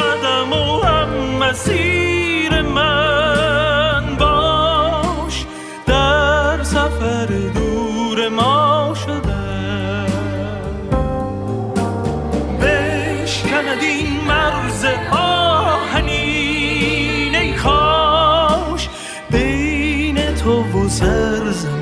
قدم و هم مسیر من باش، در سفر دور ما شدن بشکند این مرز آهنین، ای کاش بین تو و سرزمین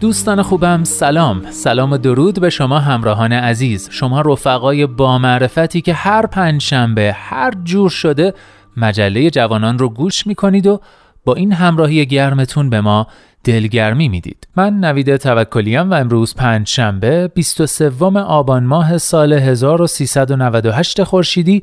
دوستان خوبم. سلام و درود به شما همراهان عزیز، شما رفقای با معرفتی که هر پنجشنبه هر جور شده مجله جوانان رو گوش میکنید و با این همراهی گرمتون به ما دلگرمی میدید. من نوید توکلی ام و امروز پنجشنبه 23 آبان ماه سال 1398 خورشیدی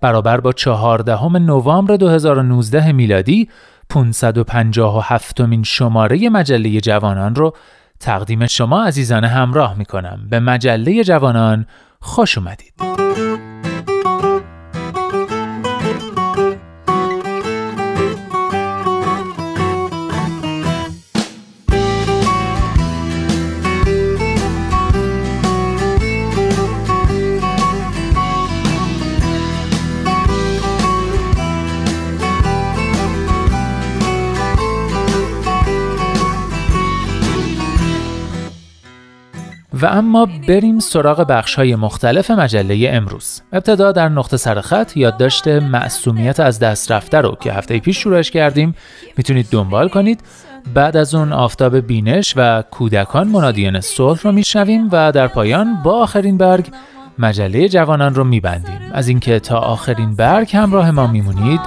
برابر با 14 نوامبر 2019 میلادی 557 امین شماره مجله جوانان رو تقدیم شما عزیزان همراه میکنم. به مجله جوانان خوش اومدید. و اما بریم سراغ بخش‌های مختلف مجله امروز. ابتدا در نقطه سرخط یادداشت معصومیت از دست رفته رو که هفته پیش شروعش کردیم میتونید دنبال کنید. بعد از اون آفتاب بینش و کودکان منادیان صلح رو میشنویم و در پایان با آخرین برگ مجله جوانان رو میبندیم. از اینکه تا آخرین برگ همراه ما میمونید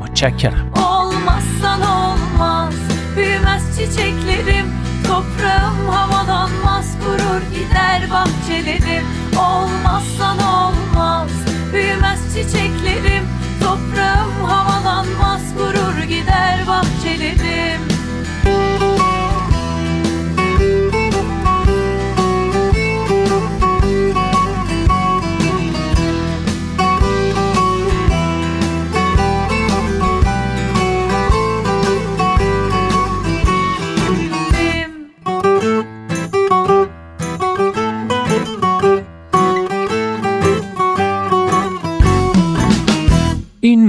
متشکرم. Gider bahçelerim, olmazsan olmaz. Büyümez çiçeklerim, toprağım havalanmaz. Gurur gider bahçelerim. این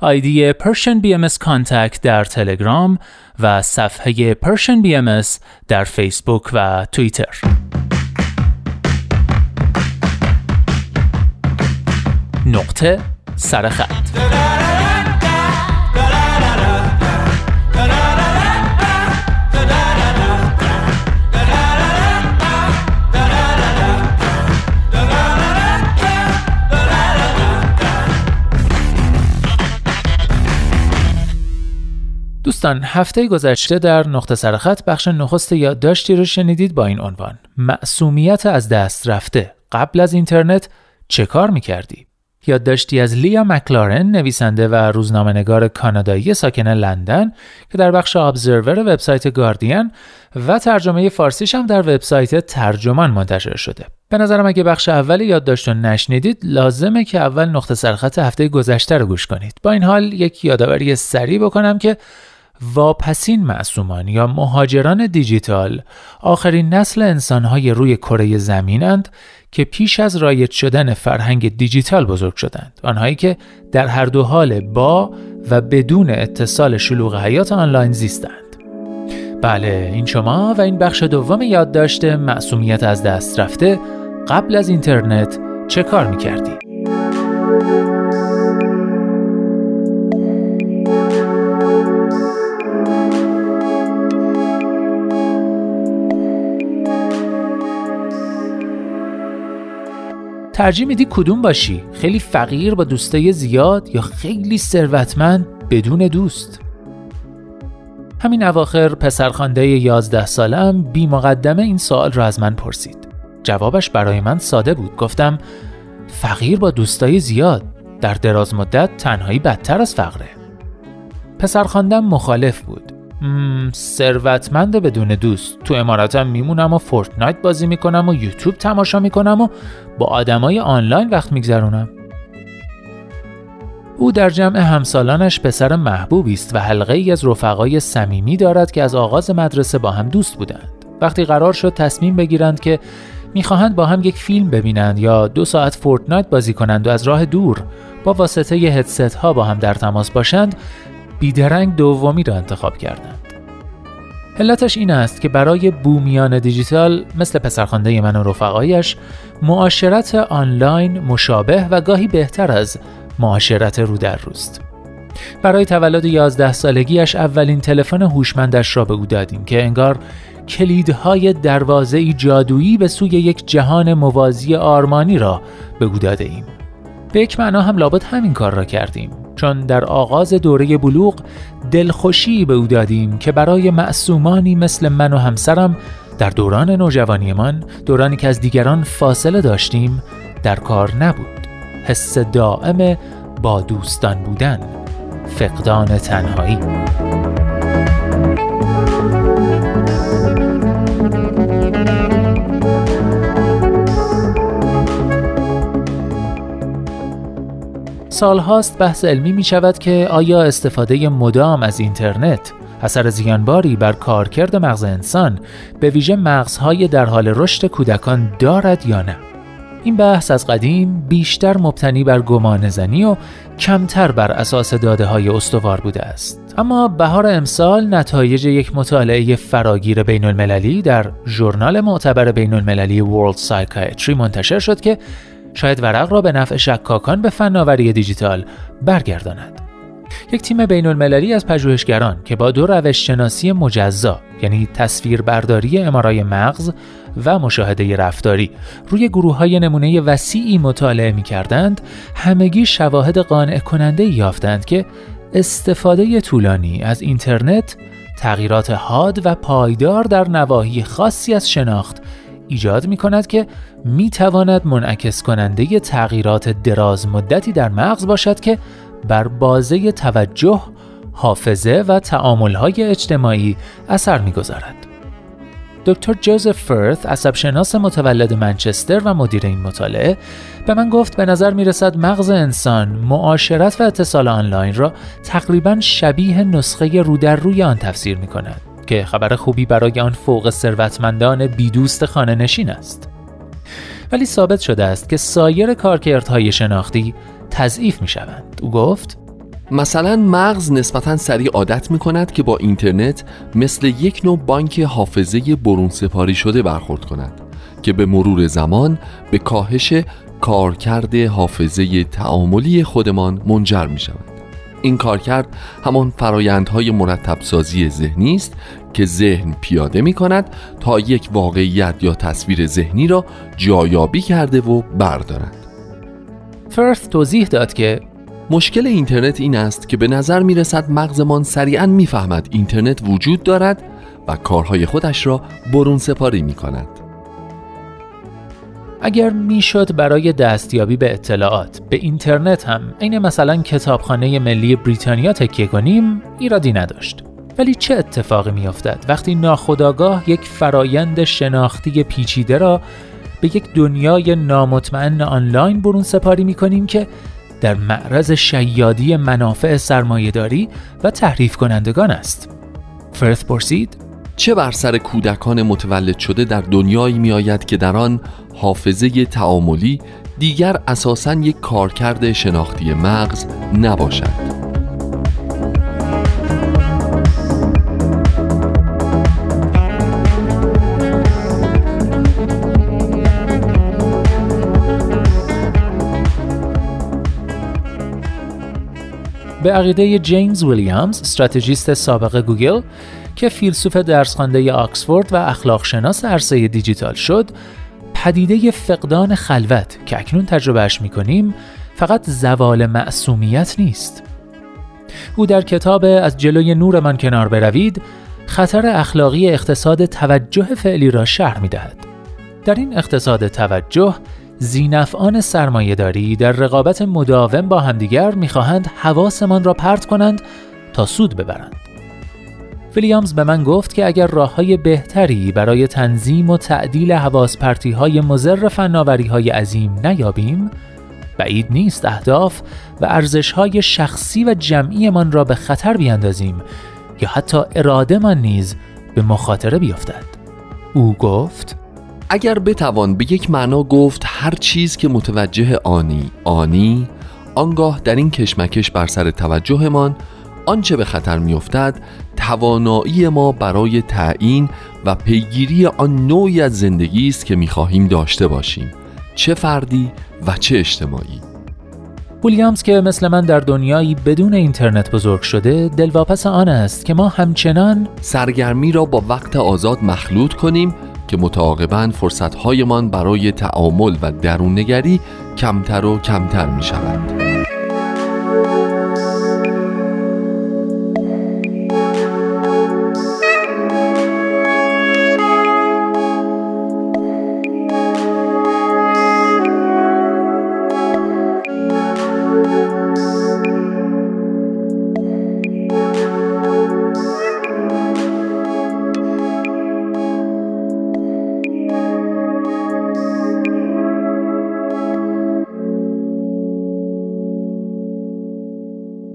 آیدی پرشن BMS کانتکت در تلگرام و صفحه پرشن BMS در فیسبوک و توییتر. نقطه سرخط. دوستان، هفته گذشته در نقطه سرخط بخش نخست یادداشتی رو شنیدید با این عنوان: معصومیت از دست رفته، قبل از اینترنت چه کار می‌کردی؟ یادداشتی از لیا مکلارن، نویسنده و روزنامه‌نگار کانادایی ساکن لندن، که در بخش ابزرور وبسایت گاردین و ترجمه فارسیش هم در وبسایت ترجمان منتشر شده. به نظرم اگه بخش اول یادداشت رو نشنیدید، لازمه که اول نقطه سرخط هفته گذشته رو گوش کنید. با این حال یک یادآوری سریع بکنم که واپسین معصومان یا مهاجران دیجیتال آخرین نسل انسان‌های روی کره زمین‌اند که پیش از رایج شدن فرهنگ دیجیتال بزرگ شدند. آنهایی که در هر دو حال با و بدون اتصال شلوغ حیات آنلاین زیستند. بله، این شما و این بخش دوم یادداشت معصومیت از دست رفته، قبل از اینترنت چه کار می‌کردی؟ ترجیح میدی کدوم باشی؟ خیلی فقیر با دوستای زیاد یا خیلی ثروتمند بدون دوست؟ همین اواخر پسرخوانده 11 سالم بی مقدمه این سوال را از من پرسید. جوابش برای من ساده بود. گفتم فقیر با دوستای زیاد، در دراز مدت تنهایی بدتر از فقره. پسرخواندم مخالف بود. ثروتمند بدون دوست، تو عمارتم میمونم و فورتنایت بازی میکنم و یوتیوب تماشا میکنم و با آدمای آنلاین وقت میگذرونم. او در جمع همسالانش پسر محبوبی است و حلقه‌ای از رفقای صمیمی دارد که از آغاز مدرسه با هم دوست بودند. وقتی قرار شد تصمیم بگیرند که میخواهند با هم یک فیلم ببینند یا 2 ساعت فورتنایت بازی کنند و از راه دور با واسطه هدست ها با هم در تماس باشند، بیدرنگ دومی را انتخاب کردند. علتش این است که برای بومیان دیجیتال مثل پسرخوانده من و رفقایش، معاشرت آنلاین مشابه و گاهی بهتر از معاشرت رو در روست. برای تولد 11 سالگیش اولین تلفن هوشمندش را به او دادیم که انگار کلیدهای دروازه‌ای جادویی به سوی یک جهان موازی آرمانی را به او داده ایم. به یک معنا هم لابد همین کار را کردیم، چون در آغاز دوره بلوغ دلخوشی به او دادیم که برای معصومانی مثل من و همسرم در دوران نوجوانیمان، دورانی که از دیگران فاصله داشتیم، در کار نبود. حس دائم با دوستان بودن، فقدان تنهایی. سالهاست بحث علمی می شود که آیا استفاده مدام از اینترنت اثر زیانباری بر کارکرد مغز انسان، به ویژه مغزهای در حال رشد کودکان، دارد یا نه. این بحث از قدیم بیشتر مبتنی بر گمانه‌زنی و کمتر بر اساس داده‌های استوار بوده است. اما بهار امسال نتایج یک مطالعه فراگیر بین المللی در ژورنال معتبر بین المللی World Psychiatry منتشر شد که شاید ورق را به نفع شکاکان به فناوری دیجیتال برگرداند. یک تیم بین‌المللی از پژوهشگران که با 2 روش‌شناسی مجزا، یعنی تصویربرداری MRI مغز و مشاهده رفتاری، روی گروه‌های نمونه وسیعی مطالعه می‌کردند، همگی شواهد قانع کننده یافتند که استفاده طولانی از اینترنت تغییرات حاد و پایدار در نواحی خاصی از شناخت ایجاد می کند که می تواند منعکس کننده ی تغییرات دراز مدتی در مغز باشد که بر بازه توجه، حافظه و تعامل‌های اجتماعی اثر می گذارد. دکتر جوزف فرث، عصبشناس متولد منچستر و مدیر این مطالعه، به من گفت به نظر می رسد مغز انسان معاشرت و اتصال آنلاین را تقریباً شبیه نسخه رو در روی آن تفسیر می کند، که خبر خوبی برای آن فوق ثروتمندان بی دوست خانه نشین است. ولی ثابت شده است که سایر کارکردهای شناختی تضعیف می شوند. او گفت مثلا مغز نسبتاً سریع عادت می کند که با اینترنت مثل یک نوع بانک حافظه برون سپاری شده برخورد کند که به مرور زمان به کاهش کارکرد حافظه تعاملی خودمان منجر می شود. این کارکرد همان فرایندهای مرتب‌سازی ذهنی است که ذهن پیاده می کند تا یک واقعیت یا تصویر ذهنی را جایابی کرده و بردارد. فرث توضیح داد که مشکل اینترنت این است که به نظر می رسد مغزمان سریعاً می فهمد اینترنت وجود دارد و کارهای خودش را برون سپاری می کند. اگر میشد برای دستیابی به اطلاعات به اینترنت هم عین مثلا کتابخانه ملی بریتانیا تکیه کنیم ایرادی نداشت، ولی چه اتفاقی میافتد وقتی ناخودآگاه یک فرایند شناختی پیچیده را به یک دنیای نامطمئن آنلاین برون سپاری میکنیم که در معرض شیادی منافع سرمایه‌داری و تحریف کنندگان است؟ فرث پرسید: چه بر سر کودکان متولد شده در دنیایی میآید که در آن حافظه تعاملی دیگر اساساً یک کارکرد شناختی مغز نباشد. به عقیده جیمز ویلیامز، استراتژیست سابق گوگل که فیلسوف درسخوانده آکسفورد و اخلاق شناس عرصه دیجیتال شد، پدیده فقدان خلوت که اکنون تجربهش می‌کنیم فقط زوال معصومیت نیست. او در کتاب از جلوی نور من کنار بروید، خطر اخلاقی اقتصاد توجه فعلی را شرح می‌دهد. در این اقتصاد توجه، ذینفعان سرمایه‌داری در رقابت مداوم با همدیگر می‌خواهند حواسمان را پرت کنند تا سود ببرند. ویلیامز به من گفت که اگر راه‌های بهتری برای تنظیم و تعدیل حواس‌پرتی‌های مضر فناوری‌های عظیم نیابیم، بعید نیست اهداف و ارزش‌های شخصی و جمعی من را به خطر بیاندازیم یا حتی اراده من نیز به مخاطره بیفتد. او گفت: اگر بتوان به یک معنا گفت هر چیز که متوجه آنی، آنگاه در این کشمکش بر سر توجهمان آنچه به خطر می‌افتد توانایی ما برای تعیین و پیگیری آن نوعی از زندگی است که می‌خواهیم داشته باشیم، چه فردی و چه اجتماعی. ویلیامز که مثل من در دنیایی بدون اینترنت بزرگ شده، دلواپس آن است که ما همچنان سرگرمی را با وقت آزاد مخلوط کنیم که متعاقباً فرصت‌هایمان برای تعامل و درون‌نگری کمتر و کمتر می‌شود.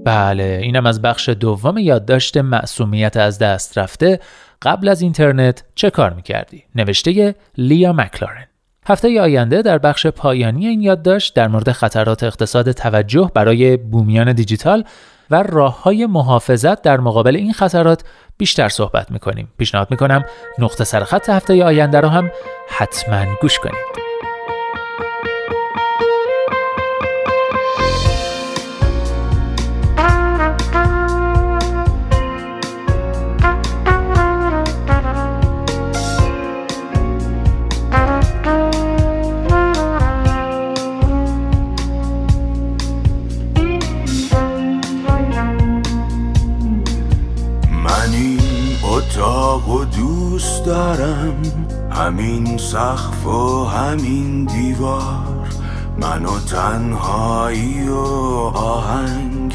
بله، اینم از بخش دوم یادداشت معصومیت از دست رفته قبل از اینترنت چه کار میکردی؟ نوشته لیا مکلارن. هفته آینده در بخش پایانی این یادداشت در مورد خطرات اقتصاد توجه برای بومیان دیجیتال و راه‌های محافظت در مقابل این خطرات بیشتر صحبت میکنیم. پیشنهاد میکنم نقطه سرخط هفته آینده را هم حتما گوش کنید. دوست دارم همین سقف و همین دیوار، منو تنهایی و آهنگ،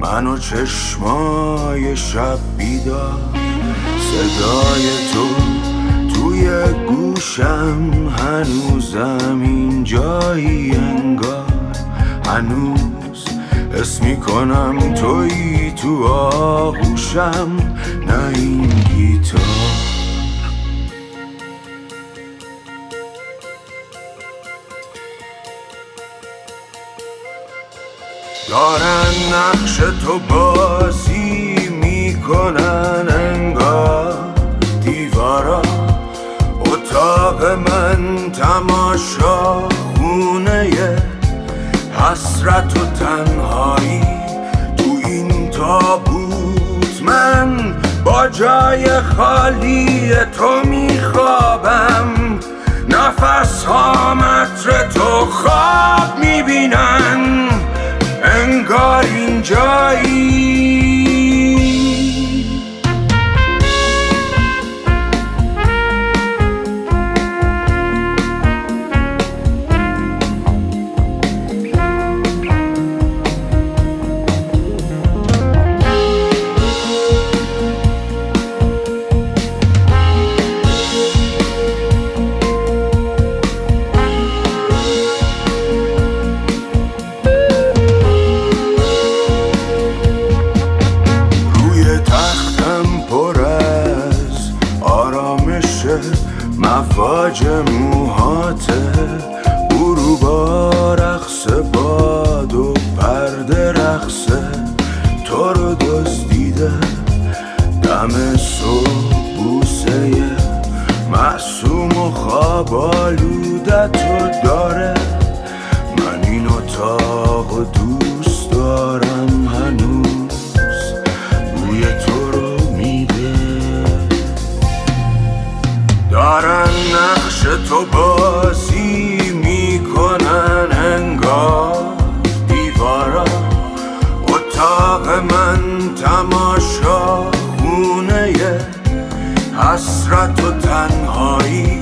منو چشمای شب بیدار. صدای تو توی گوشم هنوزم اینجایی، انگار هنوز حس میکنم تویی تو آغوشم، نه این گیتار. دارن نقش تو بازی میکنن، انگار دیوارا اتاق من تماشا خونه حسرت و تنهایی. تو این تابوت من با جای خالی تو میخوابم، نفس ها متر تو خواب میبینن، انگار اینجایی. مواج موهات غروبا رقص باد و پرده رقص تو رو دزدیده، دم صبح بوسه معصوم و خواب آلوده تو داره. من این اتاق دوست دارم، هنوز بوی تو رو میده. دارن نقش تو بازی میکنن انگار دیوارا، اتاق من تماشا خونه حسرت و تنهایی.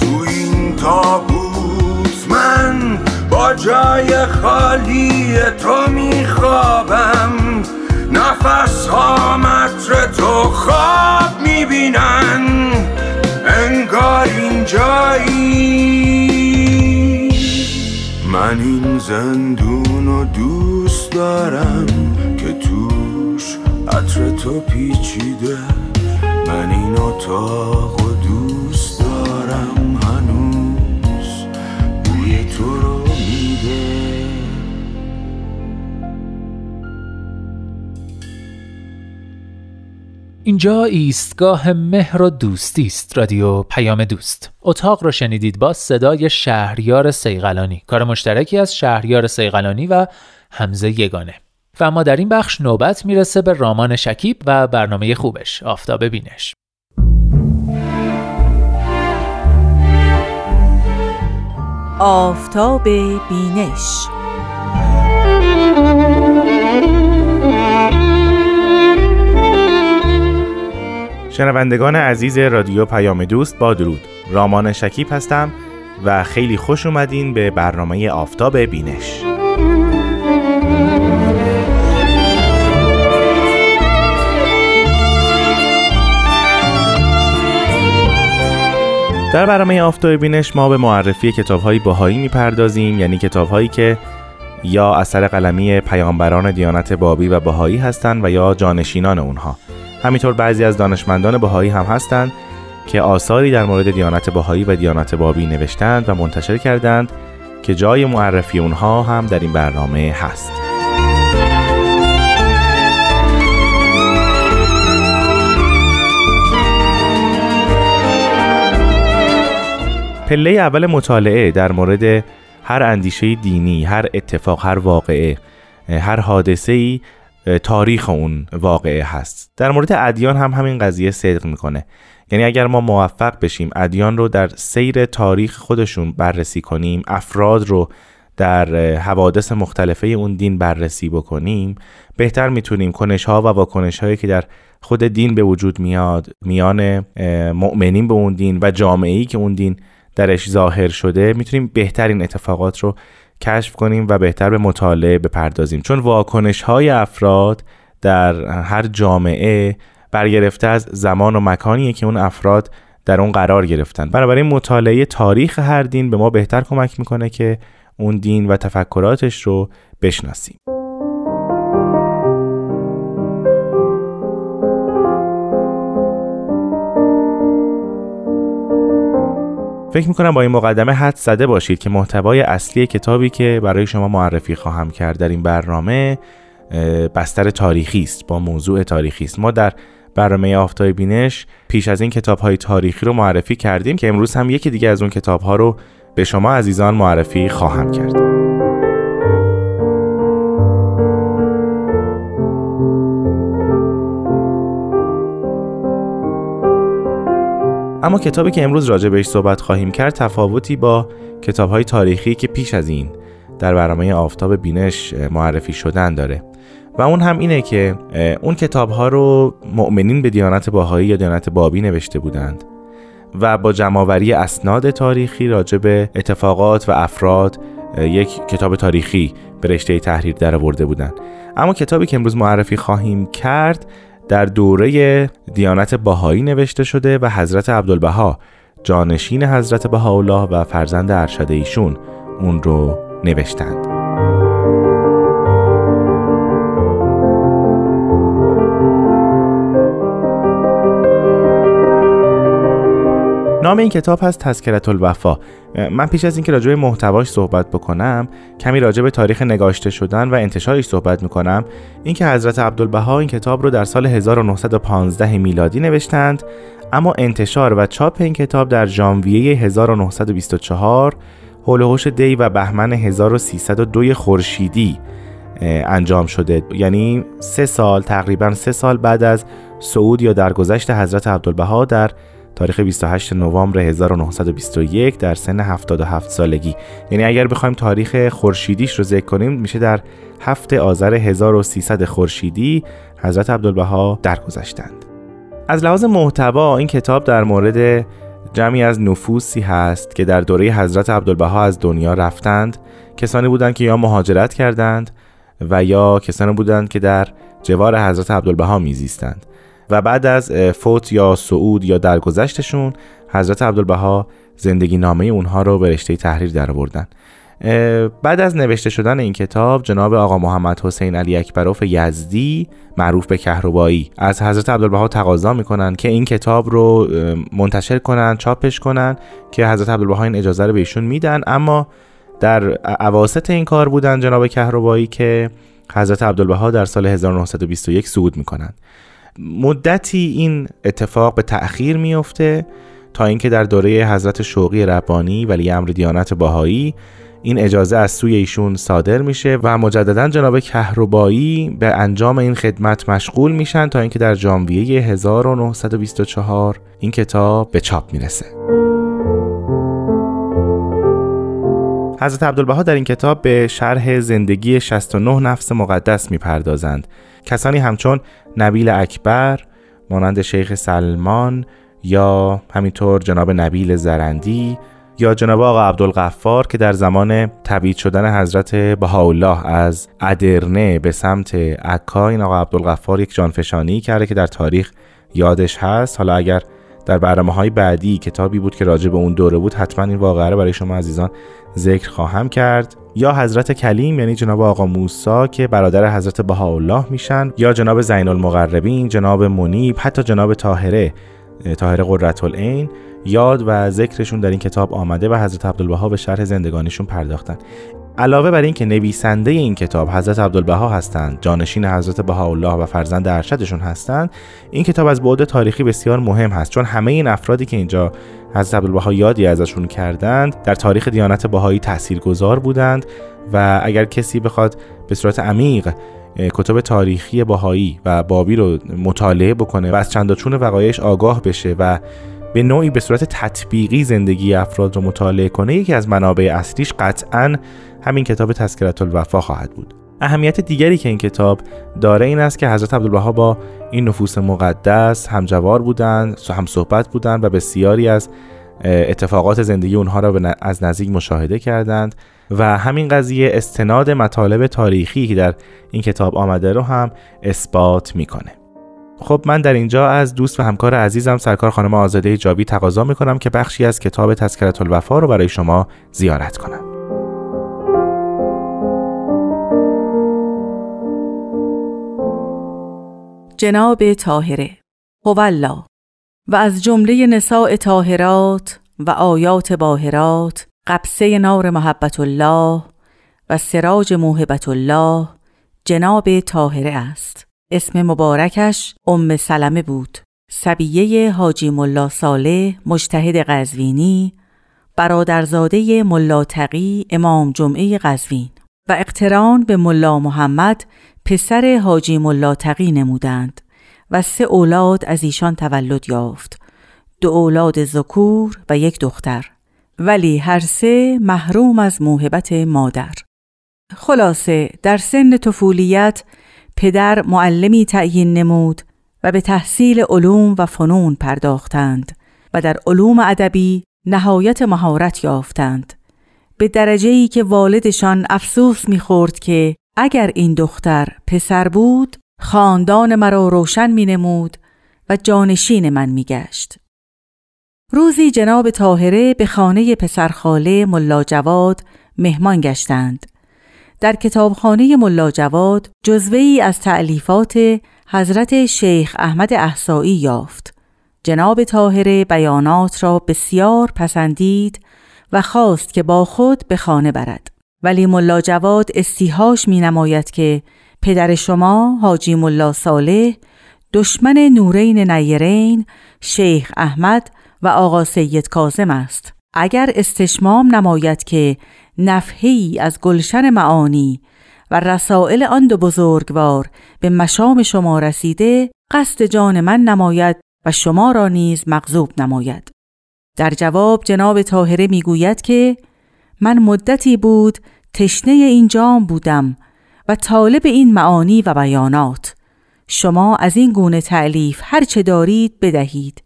تو این تابوت من با جای خالی تو میخوابم، نفس ها متر تو خواب میبینن انگار اینجایی. من این زندونو دوست دارم که توش عطر تو پیچیده. من این اتاقو دوست دارم، هنوز بوی تو رو میده. اینجا ایستگاه مهر و دوستی است، رادیو پیام دوست. اتاق رو شنیدید با صدای شهریار صیقلانی، کار مشترکی از شهریار صیقلانی و حمزه یگانه. و اما در این بخش نوبت میرسه به رامان شکیب و برنامه خوبش آفتاب بینش. آفتاب بینش شنوندگان عزیز رادیو پیام دوست، با درود. رامان شکیب هستم و خیلی خوش اومدین به برنامه آفتاب بینش. در برنامه آفتاب بینش ما به معرفی کتاب‌های بهایی می‌پردازیم، یعنی کتاب‌هایی که یا اثر قلمی پیامبران دیانت بابی و بهایی هستند و یا جانشینان اونها. همینطور بعضی از دانشمندان بهایی هم هستند که آثاری در مورد دیانت بهایی و دیانت بابی نوشتند و منتشر کردند که جای معرفی اونها هم در این برنامه هست. پله اول مطالعه در مورد هر اندیشه دینی، هر اتفاق، هر واقعه، هر حادثه‌ای تاریخ اون واقعه هست. در مورد ادیان هم همین قضیه صدق میکنه، یعنی اگر ما موفق بشیم ادیان رو در سیر تاریخ خودشون بررسی کنیم، افراد رو در حوادث مختلفه اون دین بررسی بکنیم، بهتر میتونیم کنش‌ها و واکنش‌هایی که در خود دین به وجود میاد میان مؤمنین به اون دین و جامعه‌ای که اون دین درش ظاهر شده، میتونیم بهترین اتفاقات رو کشف کنیم و بهتر به مطالعه بپردازیم، چون واکنش‌های افراد در هر جامعه برگرفته از زمان و مکانیه که اون افراد در اون قرار گرفتن. بنابراین مطالعه تاریخ هر دین به ما بهتر کمک میکنه که اون دین و تفکراتش رو بشناسیم. فکر میکنم با این مقدمه حد زده باشید که محتوای اصلی کتابی که برای شما معرفی خواهم کرد در این برنامه بستر تاریخی است، با موضوع تاریخی است. ما در برنامه آفتاب بینش پیش از این کتاب‌های تاریخی رو معرفی کردیم که امروز هم یکی دیگه از اون کتاب‌ها رو به شما عزیزان معرفی خواهم کرد. اما کتابی که امروز راجع بهش صحبت خواهیم کرد تفاوتی با کتاب‌های تاریخی که پیش از این در برنامه آفتاب بینش معرفی شدن داره و اون هم اینه که اون کتاب‌ها رو مؤمنین به دیانت باهایی یا دیانت بابی نوشته بودند و با جمع‌آوری اسناد تاریخی راجع به اتفاقات و افراد یک کتاب تاریخی به رشته تحریر درآورده بودند. اما کتابی که امروز معرفی خواهیم کرد در دوره دیانت باهایی نوشته شده و حضرت عبدالبها جانشین حضرت بهاءالله و فرزند ارشد ایشون اون رو نوشتند. نام این کتاب هست تذکرة الوفا. من پیش از اینکه راجع به محتواش صحبت بکنم کمی راجع به تاریخ نگاشته شدن و انتشارش صحبت میکنم. اینکه حضرت عبدالبها این کتاب رو در سال 1915 میلادی نوشتند، اما انتشار و چاپ این کتاب در ژانویه 1924 حول و حوش دی و بهمن 1302 خورشیدی انجام شده، یعنی 3 سال تقریبا 3 سال بعد از صعود یا درگذشت حضرت عبدالبها در تاریخ 28 نوامبر 1921 در سن 77 سالگی. یعنی اگر بخوایم تاریخ خورشیدیش رو ذکر کنیم میشه در 7 آذر 1300 خورشیدی حضرت عبدالبها درگذشتند. از لحاظ محتوا این کتاب در مورد جمعی از نفوسی هست که در دوره حضرت عبدالبها از دنیا رفتند. کسانی بودند که یا مهاجرت کردند و یا کسانی بودند که در جوار حضرت عبدالبها میزیستند و بعد از فوت یا صعود یا درگذشتشون حضرت عبدالبها زندگی نامه اونها رو به رشته تحریر درآوردن. بعد از نوشته شدن این کتاب جناب آقا محمد حسین علی اکبر یزدی معروف به کهربائی از حضرت عبدالبها تقاضا میکنن که این کتاب رو منتشر کنن، چاپش کنن، که حضرت عبدالبها این اجازه رو به ایشون میدن. اما در اواسط این کار بودن جناب کهربائی که حضرت عبدالبها در سال 1921 صعود میکنن. مدتی این اتفاق به تأخیر میفته تا اینکه در دوره حضرت شوقی ربانی ولی امر دیانت باهایی این اجازه از سوی ایشون صادر میشه و مجددا جناب کهربائی به انجام این خدمت مشغول میشن تا اینکه در ژانویه 1924 این کتاب به چاپ میرسه. حضرت عبدالبها در این کتاب به شرح زندگی 69 نفس مقدس میپردازند. کسانی همچون نبیل اکبر، مانند شیخ سلمان یا همینطور جناب نبیل زرندی یا جناب آقا عبدالغفار که در زمان تبعید شدن حضرت بهاءالله از ادرنه به سمت عکا این آقا عبدالغفار یک جانفشانی کرده که در تاریخ یادش هست. حالا اگر در برنامه‌های بعدی کتابی بود که راجع به اون دوره بود حتما این واقعه رو برای شما عزیزان ذکر خواهم کرد. یا حضرت کلیم یعنی جناب آقا موسی که برادر حضرت بهاءالله میشن، یا جناب زین المقربین، جناب منیب، حتی جناب طاهره قرةالعین یاد و ذکرشون در این کتاب آمده و حضرت عبدالبها به شرح زندگانیشون پرداختن. علاوه بر این که نویسنده این کتاب حضرت عبدالبها هستند، جانشین حضرت بهاءالله و فرزند ارشدشون هستند، این کتاب از بعد تاریخی بسیار مهم هست، چون همه این افرادی که اینجا حضرت عبدالبها یادی ازشون کردند در تاریخ دیانت بهایی تاثیرگذار بودند و اگر کسی بخواد به صورت عمیق کتاب تاریخی بهایی و بابی رو مطالعه بکنه و از چنداچون وقایعش آگاه بشه و به نوعی به صورت تطبیقی زندگی افراد رو مطالعه کنه، یکی از منابع اصلیش قطعاً همین کتاب تذکرة الوفا خواهد بود. اهمیت دیگری که این کتاب داره این است که حضرت عبدالبها با این نفوس مقدس همجوار بودند، هم صحبت بودند و بسیاری از اتفاقات زندگی اونها را از نزدیک مشاهده کردند و همین قضیه استناد مطالب تاریخی که در این کتاب آمده رو هم اثبات میکنه. خب من در اینجا از دوست و همکار عزیزم سرکار خانم آزاده جاوید تقاضا میکنم که بخشی از کتاب تذکرة الوفا رو برای شما زیارت کنم. جناب طاهره هوالله و از جمله نساء طاهرات و آیات باهرات قبسه نار محبت الله و سراج موهبت الله جناب طاهره است. اسم مبارکش ام سلمه بود، صبیه حاجی ملا صالح مجتهد قزوینی، برادرزاده ملا تقی امام جمعه قزوین و اقتران به ملا محمد پسر حاجی ملا تقی نمودند و 3 اولاد از ایشان تولد یافت، 2 اولاد ذکور و 1 دختر، ولی هر 3 محروم از موهبت مادر. خلاصه در سن طفولیت پدر معلمی تعیین نمود و به تحصیل علوم و فنون پرداختند و در علوم ادبی نهایت مهارت یافتند، به درجه‌ای که والدشان افسوس می‌خورد که اگر این دختر پسر بود خاندان مرا روشن می‌نمود و جانشین من می‌گشت. روزی جناب طاهره به خانه پسرخاله ملا جواد مهمان گشتند. در کتابخانه ملا جواد جزوه‌ای از تألیفات حضرت شیخ احمد احصایی یافت. جناب طاهره بیانات را بسیار پسندید و خواست که با خود به خانه برد، ولی ملا جواد استیحاش می نماید که پدر شما حاجی ملا صالح دشمن نورین نیرین شیخ احمد و آقا سید کاظم است. اگر استشمام نماید که نفحه‌ای از گلشن معانی و رسائل آن دو بزرگوار به مشام شما رسیده، قصد جان من نماید و شما را نیز مغضوب نماید. در جواب جناب طاهره میگوید که من مدتی بود تشنه این جام بودم و طالب این معانی و بیانات. شما از این گونه تألیف هر چه دارید بدهید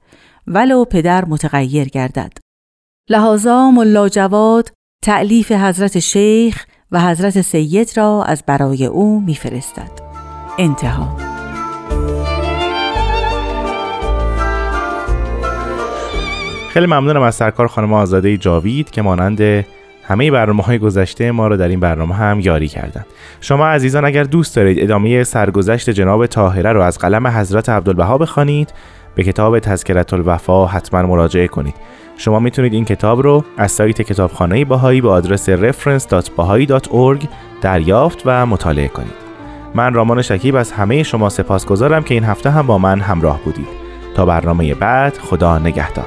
ولو پدر متغیر گردد. لحاظا ملا جواد تألیف حضرت شیخ و حضرت سید را از برای او میفرستد. انتها. خیلی ممنونم از سرکار خانم آزاده جاوید که مانند همه برنامه‌های گذشته ما را در این برنامه هم یاری کردند. شما عزیزان اگر دوست دارید ادامه سرگذشت جناب طاهره را از قلم حضرت عبدالبها بخوانید، به کتاب تذکرة الوفا حتما مراجعه کنید. شما میتونید این کتاب رو از سایت کتابخانه بهایی به آدرس reference.bahai.org دریافت و مطالعه کنید. من رامان شکیب از همه شما سپاسگزارم که این هفته هم با من همراه بودید. تا برنامه بعد، خدا نگهدار.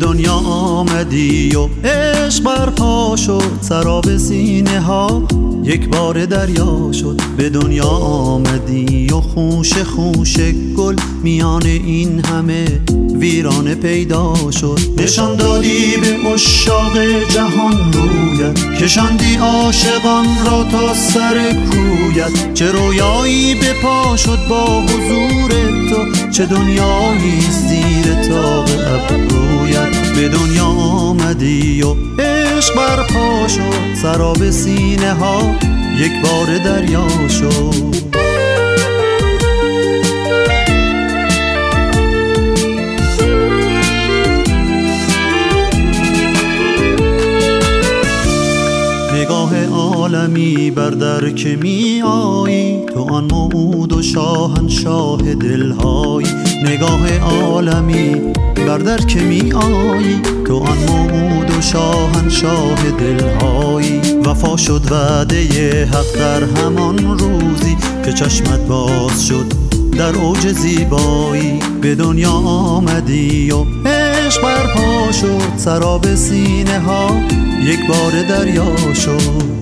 دنیا آمدی و عشق برپا شد، سراب سینه ها یک بار دریا شد. به دنیا آمدی و خوش خوش گل میان این همه ویرانه پیدا شد. نشان دادی به عشاق جهان رویت، کشاندی عاشقان را تا سر کویت. چه رویایی به پا شد با حضور تو، چه دنیایی زیر طاق ابرویت. به دنیا آمدی و عشق برپا شد، سراب سینه ها یک بار دریا شد. نگاه عالمی بر در که می آیی، تو آن موعود و شاهنشاه دلهای. نگاه عالمی بر در که می آیی، تو آن موعود و شاهنشاه دلهای. وفا شد وعده حق در همان روزی که چشمت باز شد در اوج زیبایی. به دنیا آمدی و عشق برپا شد، سراب سینه ها یک بار دریا شد.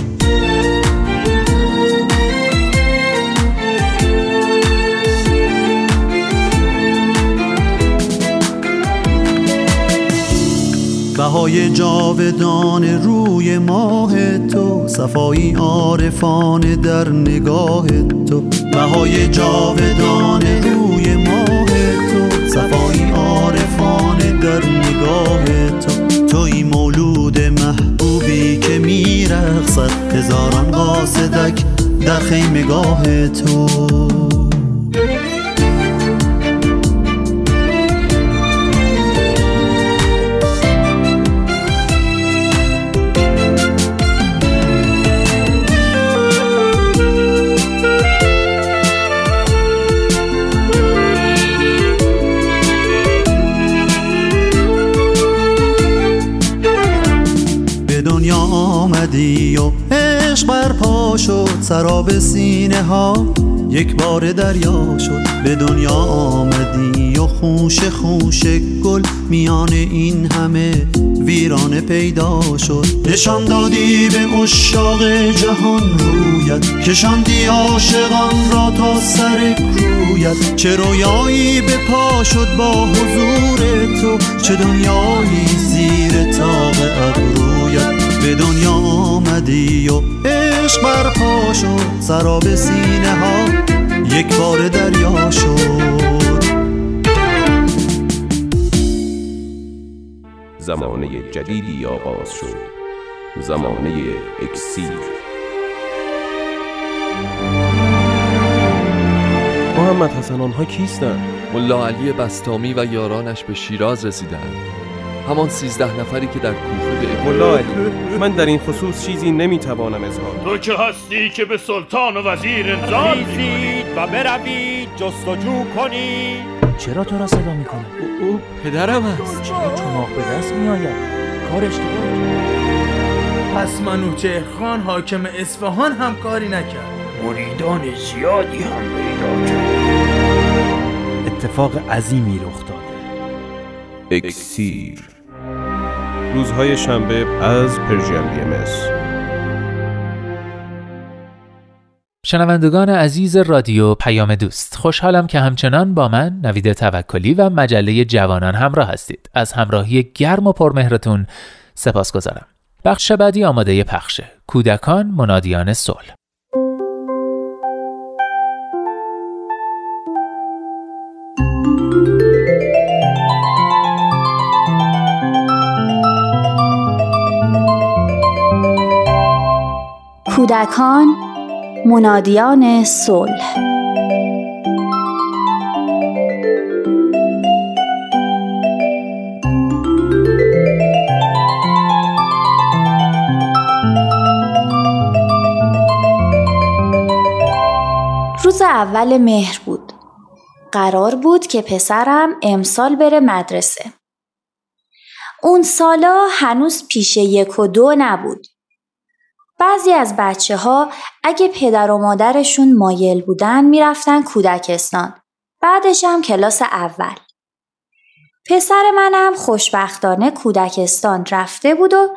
بهای جاودان روی ماه تو، صفایی عارفان در نگاه تو. بهای جاودان روی ماه تو، صفایی عارفان در نگاه تو. توی مولود محبوبی که میرقصد، هزاران قاصدک در خیمه‌گاه تو. و عشق برپا شد سراب سینه ها، یک بار دریا شد. به دنیا آمدی و خوش خوش گل میان این همه ویرانه پیدا شد. نشان دادی به عشاق جهان رویت، کشاندی عاشقان را تا سر کویت. چه رویایی به پا شد با حضور تو، چه دنیایی زیر طاق ابرویت. به دنیا آمدی و عشق برپا شد سراب سینه ها، یک بار دریا شد. زمانه جدیدی آغاز شد، زمانه اکسیر. محمد حسن آنها کیستند؟ ملا علی بسطامی و یارانش به شیراز رسیدند، همان 13 نفری که در کوفه. ملا علی، من در این خصوص چیزی نمیتوانم اظهار. تو که هستی که به سلطان و وزیر انذار می‌کنید و بروید جستجو کنید. چرا تو را صدا میکنه؟ او پدرم است. چرا چماق به دست میآید؟ کار اشتباهی. پس منوچهر خان حاکم اصفهان هم کاری نکرد، مریدان زیادی هم پیدا کرد. اتفاق عظیمی رخ داد. اکسیر، روزهای شنبه از پرژن BMS. شنوندگان عزیز رادیو پیام دوست، خوشحالم که همچنان با من نوید توکلی و مجله جوانان همراه هستید. از همراهی گرم و پرمهرتون سپاسگزارم. بخش بعدی آماده پخشه. کودکان منادیان صلح. کودکان منادیان صلح. روز اول مهر بود. قرار بود که پسرم امسال بره مدرسه. اون سالا هنوز پیش 1 و 2 نبود. بعضی از بچه ها اگه پدر و مادرشون مایل بودن میرفتن کودکستان، بعدش هم کلاس اول. پسر منم خوشبختانه کودکستان رفته بود و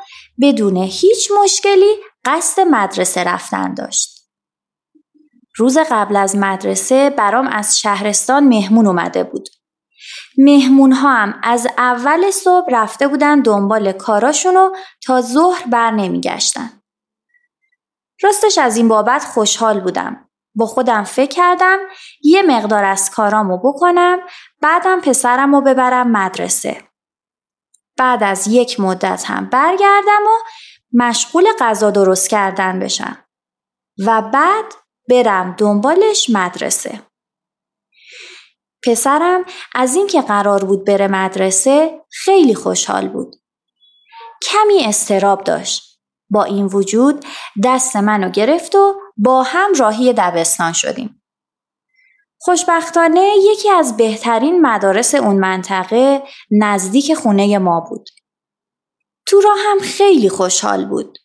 بدون هیچ مشکلی قصد مدرسه رفتن داشت. روز قبل از مدرسه برام از شهرستان مهمون اومده بود. مهمون ها هم از اول صبح رفته بودن دنبال کاراشون و تا ظهر بر نمیگشتن. راستش از این بابت خوشحال بودم. با خودم فکر کردم یه مقدار از کارامو بکنم، بعدم پسرمو ببرم مدرسه. بعد از یک مدت هم برگردم و مشغول غذا درست کردن بشم و بعد برم دنبالش مدرسه. پسرم از این که قرار بود بره مدرسه خیلی خوشحال بود. کمی اضطراب داشت. با این وجود دست منو گرفت و با هم راهی دبستان شدیم. خوشبختانه یکی از بهترین مدارس اون منطقه نزدیک خونه ما بود. تو راه هم خیلی خوشحال بود.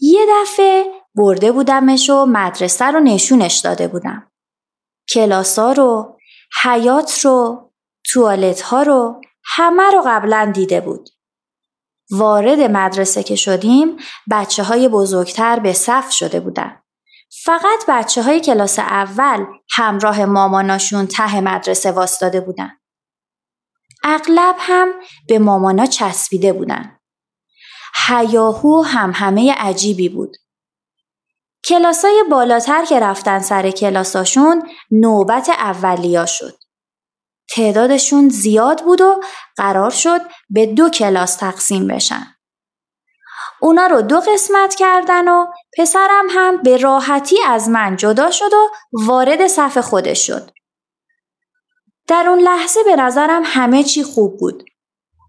یه دفعه برده بودمش و مدرسه رو نشونش داده بودم. کلاسا رو، حیاط رو، توالت ها رو، همه رو قبلا دیده بود. وارد مدرسه که شدیم بچه‌های بزرگتر به صف شده بودن. فقط بچه‌های کلاس اول همراه ماماناشون ته مدرسه واسطاده بودن. اغلب هم به مامانا چسبیده بودن. هیاهو هم همه عجیبی بود. کلاسای بالاتر که رفتن سر کلاساشون نوبت اولیا شد. تعدادشون زیاد بود و قرار شد به 2 کلاس تقسیم بشن. اونا رو دو قسمت کردن و پسرم هم به راحتی از من جدا شد و وارد صف خودش شد. در اون لحظه به نظرم همه چی خوب بود.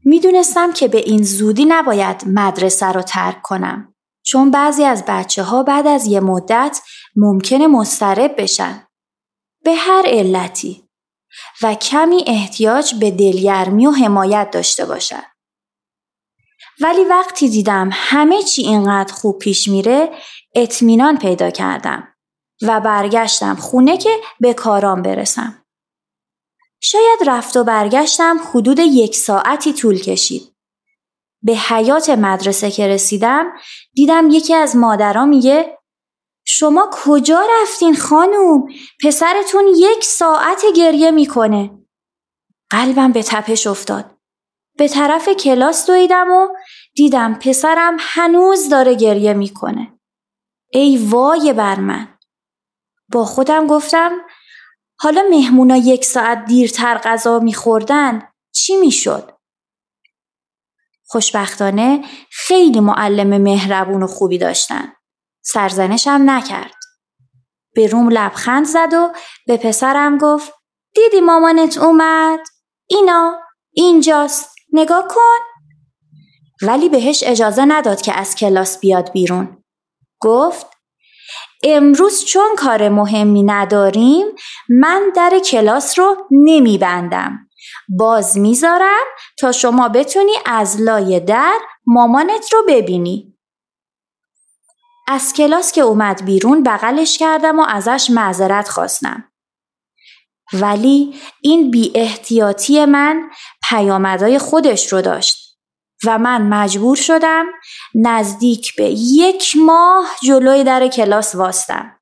میدونستم که به این زودی نباید مدرسه رو ترک کنم، چون بعضی از بچه‌ها بعد از یه مدت ممکنه مضطرب بشن، به هر علتی، و کمی احتیاج به دلگرمی و حمایت داشته باشن. ولی وقتی دیدم همه چی اینقدر خوب پیش میره، اطمینان پیدا کردم و برگشتم خونه که به کارام برسم. شاید رفت و برگشتم حدود 1 ساعتی طول کشید. به حیاط مدرسه که رسیدم، دیدم یکی از مادرها میگه شما کجا رفتین خانوم؟ پسرتون 1 ساعت گریه میکنه. قلبم به تپش افتاد. به طرف کلاس دویدم و دیدم پسرم هنوز داره گریه میکنه. ای وای بر من. با خودم گفتم حالا مهمونا 1 ساعت دیرتر غذا میخوردن چی میشد؟ خوشبختانه خیلی معلم مهربون و خوبی داشتن. سرزنشم نکرد. به روم لبخند زد و به پسرم گفت دیدی مامانت اومد؟ اینا اینجاست، نگاه کن. ولی بهش اجازه نداد که از کلاس بیاد بیرون. گفت امروز چون کار مهمی نداریم من در کلاس رو نمی بندم. باز میذارم تا شما بتونی از لای در مامانت رو ببینی. از کلاس که اومد بیرون بغلش کردم و ازش معذرت خواستم. ولی این بی احتیاطی من پیامدهای خودش رو داشت و من مجبور شدم نزدیک به 1 ماه جلوی در کلاس واستم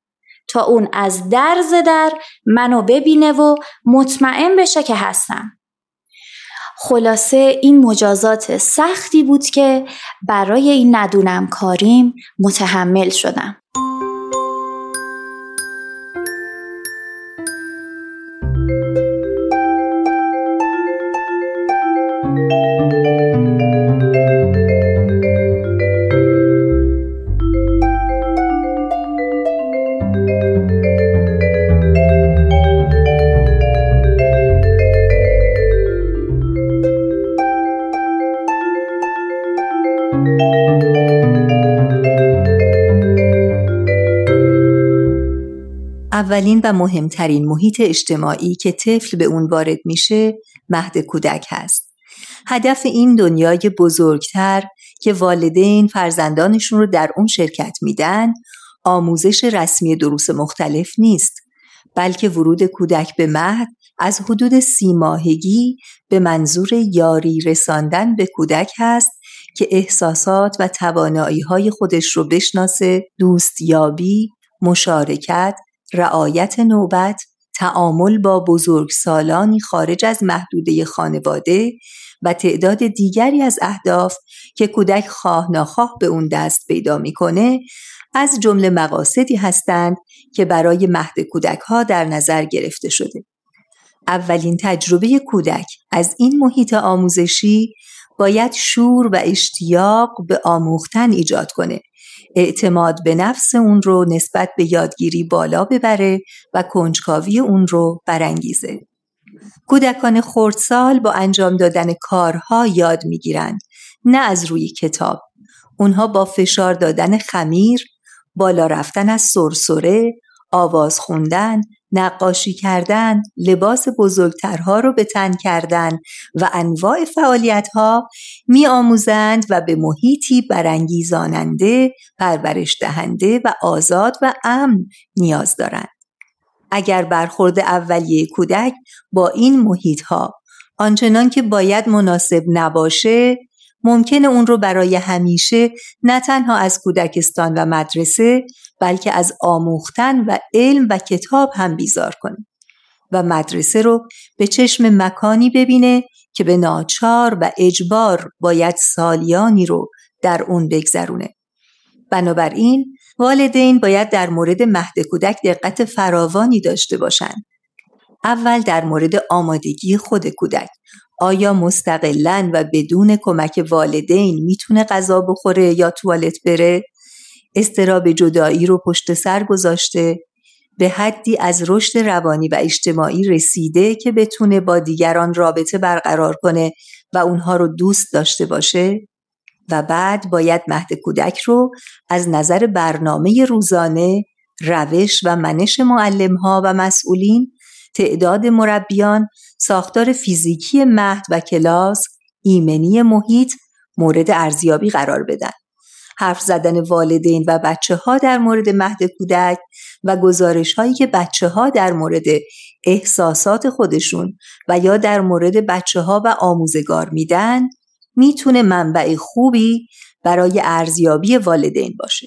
تا اون از درز در منو ببینه و مطمئن بشه که هستم. خلاصه این مجازات سختی بود که برای این ندونم کاریم متحمل شدم. اولین و مهمترین محیط اجتماعی که طفل به اون وارد میشه مهد کودک هست. هدف این دنیای بزرگتر که والدین فرزندانشون رو در اون شرکت میدن آموزش رسمی دروس مختلف نیست، بلکه ورود کودک به مهد از حدود 3 ماهگی به منظور یاری رساندن به کودک هست که احساسات و توانایی‌های خودش رو بشناسه، دوستیابی، مشارکت، رعایت نوبت، تعامل با بزرگسالانی خارج از محدوده خانواده و تعداد دیگری از اهداف که کودک خواه ناخواه به اون دست پیدا میکنه از جمله مقاصدی هستند که برای مهد کودک‌ها در نظر گرفته شده. اولین تجربه کودک از این محیط آموزشی باید شور و اشتیاق به آموختن ایجاد کنه، اعتماد به نفس اون رو نسبت به یادگیری بالا ببره و کنجکاوی اون رو برانگیزه. کودکان خردسال با انجام دادن کارها یاد میگیرن، نه از روی کتاب. اونها با فشار دادن خمیر، بالا رفتن از سرسره، آواز خوندن، نقاشی کردن، لباس بزرگترها رو به تن کردن و انواع فعالیت‌ها می آموزند و به محیطی برانگیزاننده، پرورش دهنده و آزاد و امن نیاز دارند. اگر برخورد اولیه کودک با این محیط‌ها آنچنان که باید مناسب نباشه، ممکنه اون رو برای همیشه نه تنها از کودکستان و مدرسه بلکه از آموختن و علم و کتاب هم بیزار کنه و مدرسه رو به چشم مکانی ببینه که به ناچار و اجبار باید سالیانی رو در اون بگذرونه. بنابراین والدین باید در مورد مهد کودک دقت فراوانی داشته باشند. اول در مورد آمادگی خود کودک، آیا مستقلاً و بدون کمک والدین میتونه غذا بخوره یا توالت بره؟ اضطراب جدایی رو پشت سر گذاشته، به حدی از رشد روانی و اجتماعی رسیده که بتونه با دیگران رابطه برقرار کنه و اونها رو دوست داشته باشه؟ و بعد باید مهد کودک رو از نظر برنامه روزانه، روش و منش معلم‌ها و مسئولین، تعداد مربیان، ساختار فیزیکی مهد و کلاس، ایمنی محیط مورد ارزیابی قرار بدن. حرف زدن والدین و بچه‌ها در مورد مهد کودک و گزارش‌هایی که بچه‌ها در مورد احساسات خودشون و یا در مورد بچه‌ها و آموزگار میدن میتونه منبع خوبی برای ارزیابی والدین باشه.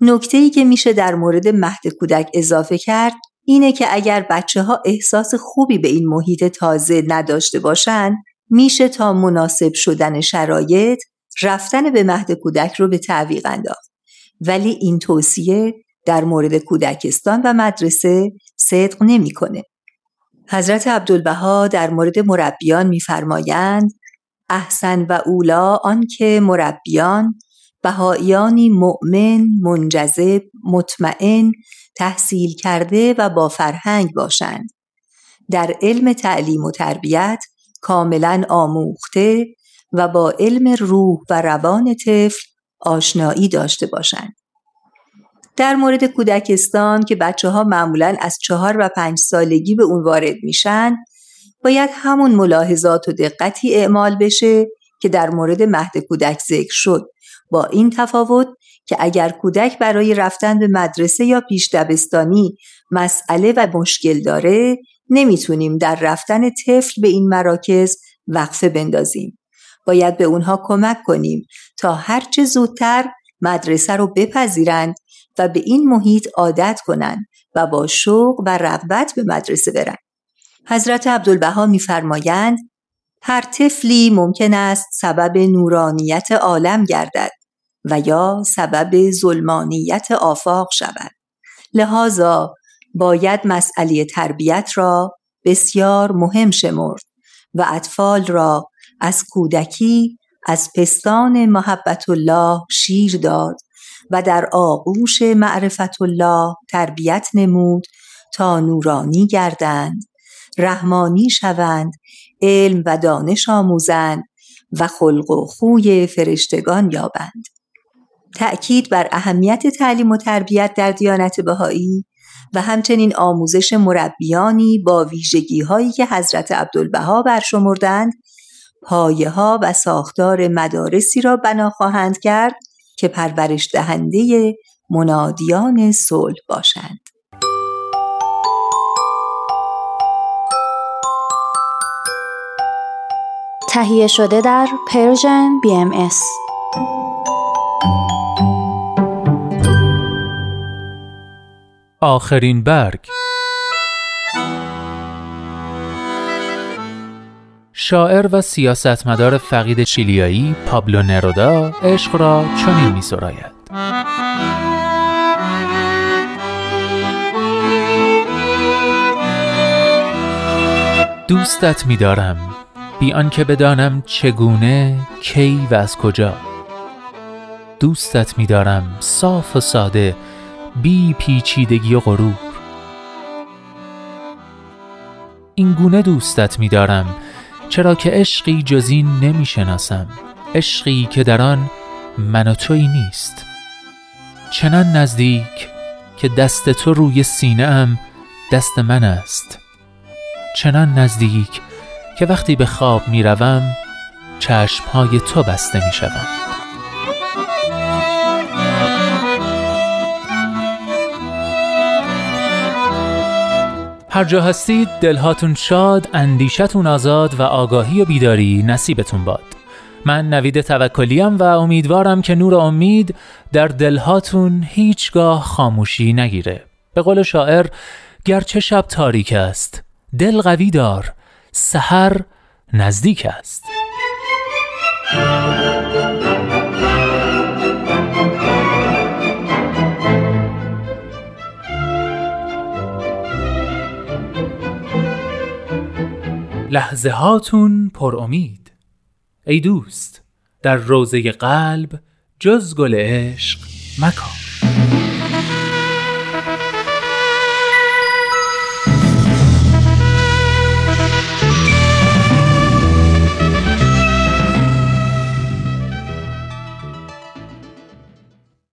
نکته‌ای که میشه در مورد مهد کودک اضافه کرد اینه که اگر بچه‌ها احساس خوبی به این محیط تازه نداشته باشن، میشه تا مناسب شدن شرایط رفتن به مهد کودک رو به تعویق انداخت. ولی این توصیه در مورد کودکستان و مدرسه صدق نمی‌کنه. حضرت عبدالبها در مورد مربیان می‌فرمایند: احسن و اولا آن که مربیان بهائیانی مؤمن، منجذب، مطمئن، تحصیل کرده و با فرهنگ باشند. در علم تعلیم و تربیت کاملا آموخته و با علم روح و روان طفل آشنایی داشته باشند. در مورد کودکستان که بچه‌ها معمولاً از 4 و 5 سالگی به اون وارد میشن، باید همون ملاحظات و دقتی اعمال بشه که در مورد مهد کودک ذکر شد، با این تفاوت که اگر کودک برای رفتن به مدرسه یا پیش دبستانی مسئله و مشکل داره، نمیتونیم در رفتن طفل به این مراکز وقفه بندازیم. باید به اونها کمک کنیم تا هرچه زودتر مدرسه رو بپذیرند و به این محیط عادت کنند و با شوق و رغبت به مدرسه برند. حضرت عبدالبها می‌فرمایند: هر طفلی ممکن است سبب نورانیت عالم گردد و یا سبب ظلمانیت آفاق شود. لذا باید مسئله تربیت را بسیار مهم شمرد و اطفال را از کودکی از پستان محبت الله شیر داد و در آغوش معرفت الله تربیت نمود تا نورانی گردند، رحمانی شوند، علم و دانش آموزند و خلق و خوی فرشتگان یابند. تأکید بر اهمیت تعلیم و تربیت در دیانت بهایی و همچنین آموزش مربیانی با ویژگی‌هایی که حضرت عبدالبها برشمردند، پایه‌ها و ساختار مدارسی را بنا خواهند کرد که پرورش دهنده منادیان صلح باشند. تهیه شده در پرژن BMS. آخرین برگ، شاعر و سیاستمدار فقید چیلیایی پابلو نرودا عشق را چنین می‌سراید: دوستت می‌دارم بی آنکه بدانم چگونه، کی و از کجا. دوستت می‌دارم صاف و ساده، بی پیچیدگی و غرور. این گونه دوستت می‌دارم چرا که عشقی جز این نمی‌شناسم، عشقی که در آن من و تویی نیست. چنان نزدیک که دست تو روی سینه‌ام دست من است، چنان نزدیک که وقتی به خواب می‌روم چشم‌های تو بسته می‌شوم. هر جا هستید دلهاتون شاد، اندیشتون آزاد و آگاهی و بیداری نصیبتون باد. من نوید توکلیم و امیدوارم که نور امید در دلهاتون هیچگاه خاموشی نگیره. به قول شاعر: گرچه شب تاریک است دل قوی دار، سحر نزدیک است. لحظه هاتون پر امید ای دوست، در روزه قلب جز گل عشق مکن.